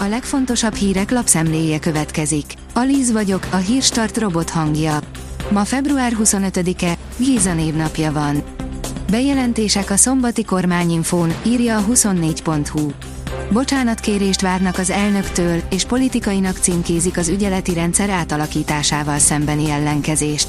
A legfontosabb hírek lapszemléje következik. Alíz vagyok, a Hírstart robot hangja. Ma február 25-e, Géza névnapja van. Bejelentések a szombati kormányinfón, írja a 24.hu. Bocsánatkérést várnak az elnöktől, és politikainak címkézik az ügyeleti rendszer átalakításával szembeni ellenkezést.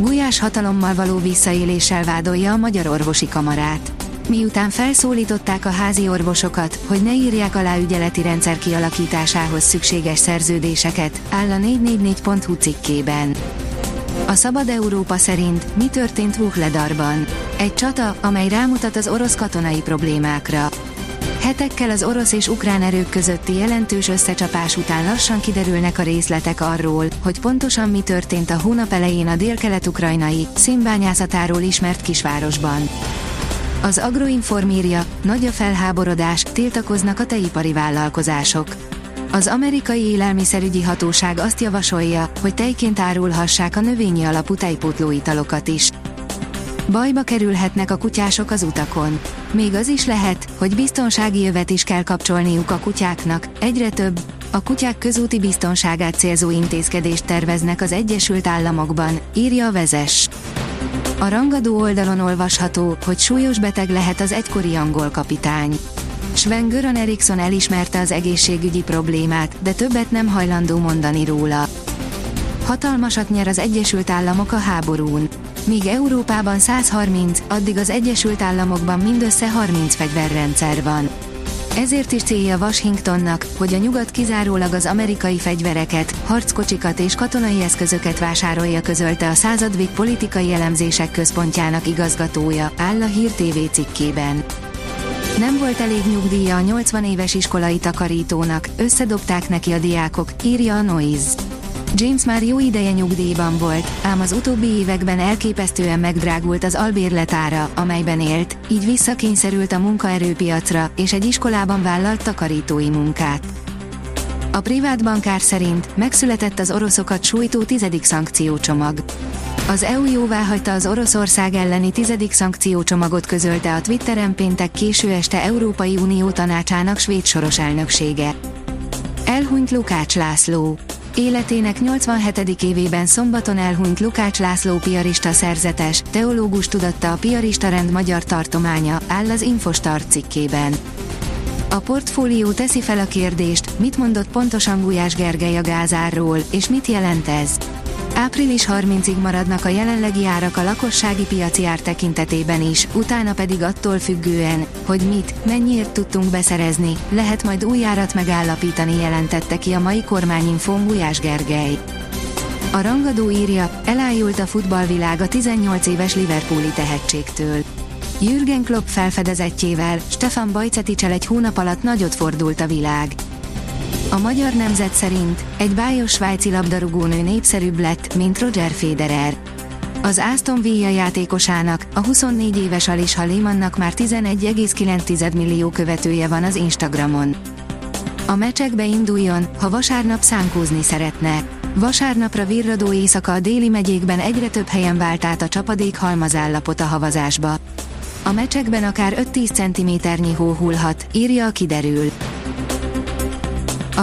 Gulyás hatalommal való visszaéléssel vádolja a Magyar Orvosi Kamarát. Miután felszólították a házi orvosokat, hogy ne írják alá ügyeleti rendszer kialakításához szükséges szerződéseket, áll a 444.hu cikkében. A Szabad Európa szerint mi történt Vuhledarban? Egy csata, amely rámutat az orosz katonai problémákra. Hetekkel az orosz és ukrán erők közötti jelentős összecsapás után lassan kiderülnek a részletek arról, hogy pontosan mi történt a hónap elején a délkelet-ukrajnai szénbányászatáról ismert kisvárosban. Az Agroinform írja, nagy a felháborodás, tiltakoznak a tejipari vállalkozások. Az amerikai élelmiszerügyi hatóság azt javasolja, hogy tejként árulhassák a növényi alapú tejpótló italokat is. Bajba kerülhetnek a kutyások az utakon. Még az is lehet, hogy biztonsági övet is kell kapcsolniuk a kutyáknak, egyre több. A kutyák közúti biztonságát célzó intézkedést terveznek az Egyesült Államokban, írja a Vezes. A rangadó oldalon olvasható, hogy súlyos beteg lehet az egykori angol kapitány. Sven Göran Eriksson elismerte az egészségügyi problémát, de többet nem hajlandó mondani róla. Hatalmasat nyer az Egyesült Államok a háborún. Míg Európában 130, addig az Egyesült Államokban mindössze 30 fegyverrendszer van. Ezért is célja Washingtonnak, hogy a nyugat kizárólag az amerikai fegyvereket, harckocsikat és katonai eszközöket vásárolja, közölte a Századvég politikai elemzések központjának igazgatója, áll a Hír TV cikkében. Nem volt elég nyugdíja a 80 éves iskolai takarítónak, összedobták neki a diákok, írja a Noiz. James már jó ideje nyugdíjban volt, ám az utóbbi években elképesztően megdrágult az albérletára, amelyben élt, így visszakényszerült a munkaerőpiacra, és egy iskolában vállalt takarítói munkát. A privát bankár szerint megszületett az oroszokat sújtó 10. szankciócsomag. Az EU jóváhagyta az Oroszország elleni 10. szankciócsomagot, közölte a Twitteren péntek késő este Európai Unió tanácsának svéd soros elnöksége. Elhunyt Lukács László. Életének 87. évében szombaton elhunyt Lukács László piarista szerzetes, teológus, tudatta a Piarista Rend magyar tartománya, áll az Infostart cikkében. A portfólió teszi fel a kérdést, mit mondott pontosan Gulyás Gergely a gázárról, és mit jelent ez. Április 30-ig maradnak a jelenlegi árak a lakossági piaci ár tekintetében is, utána pedig attól függően, hogy mit, mennyiért tudtunk beszerezni, lehet majd új árat megállapítani, jelentette ki a mai kormányinfón Gulyás Gergely. A rangadó írja, elájult a futballvilág a 18 éves liverpooli tehetségtől. Jürgen Klopp felfedezettjével, Stefan Bajceticsel egy hónap alatt nagyot fordult a világ. A Magyar Nemzet szerint egy bájos svájci labdarúgónő népszerűbb lett, mint Roger Federer. Az Aston Villa játékosának, a 24 éves Alisha Lehmannnak már 11,9 millió követője van az Instagramon. A Mecsekbe induljon, ha vasárnap szánkózni szeretne. Vasárnapra virradó éjszaka a déli megyékben egyre több helyen vált át a csapadék halmazállapot a havazásba. A Mecsekben akár 5-10 cm-nyi hó hullhat, írja a Kiderül. A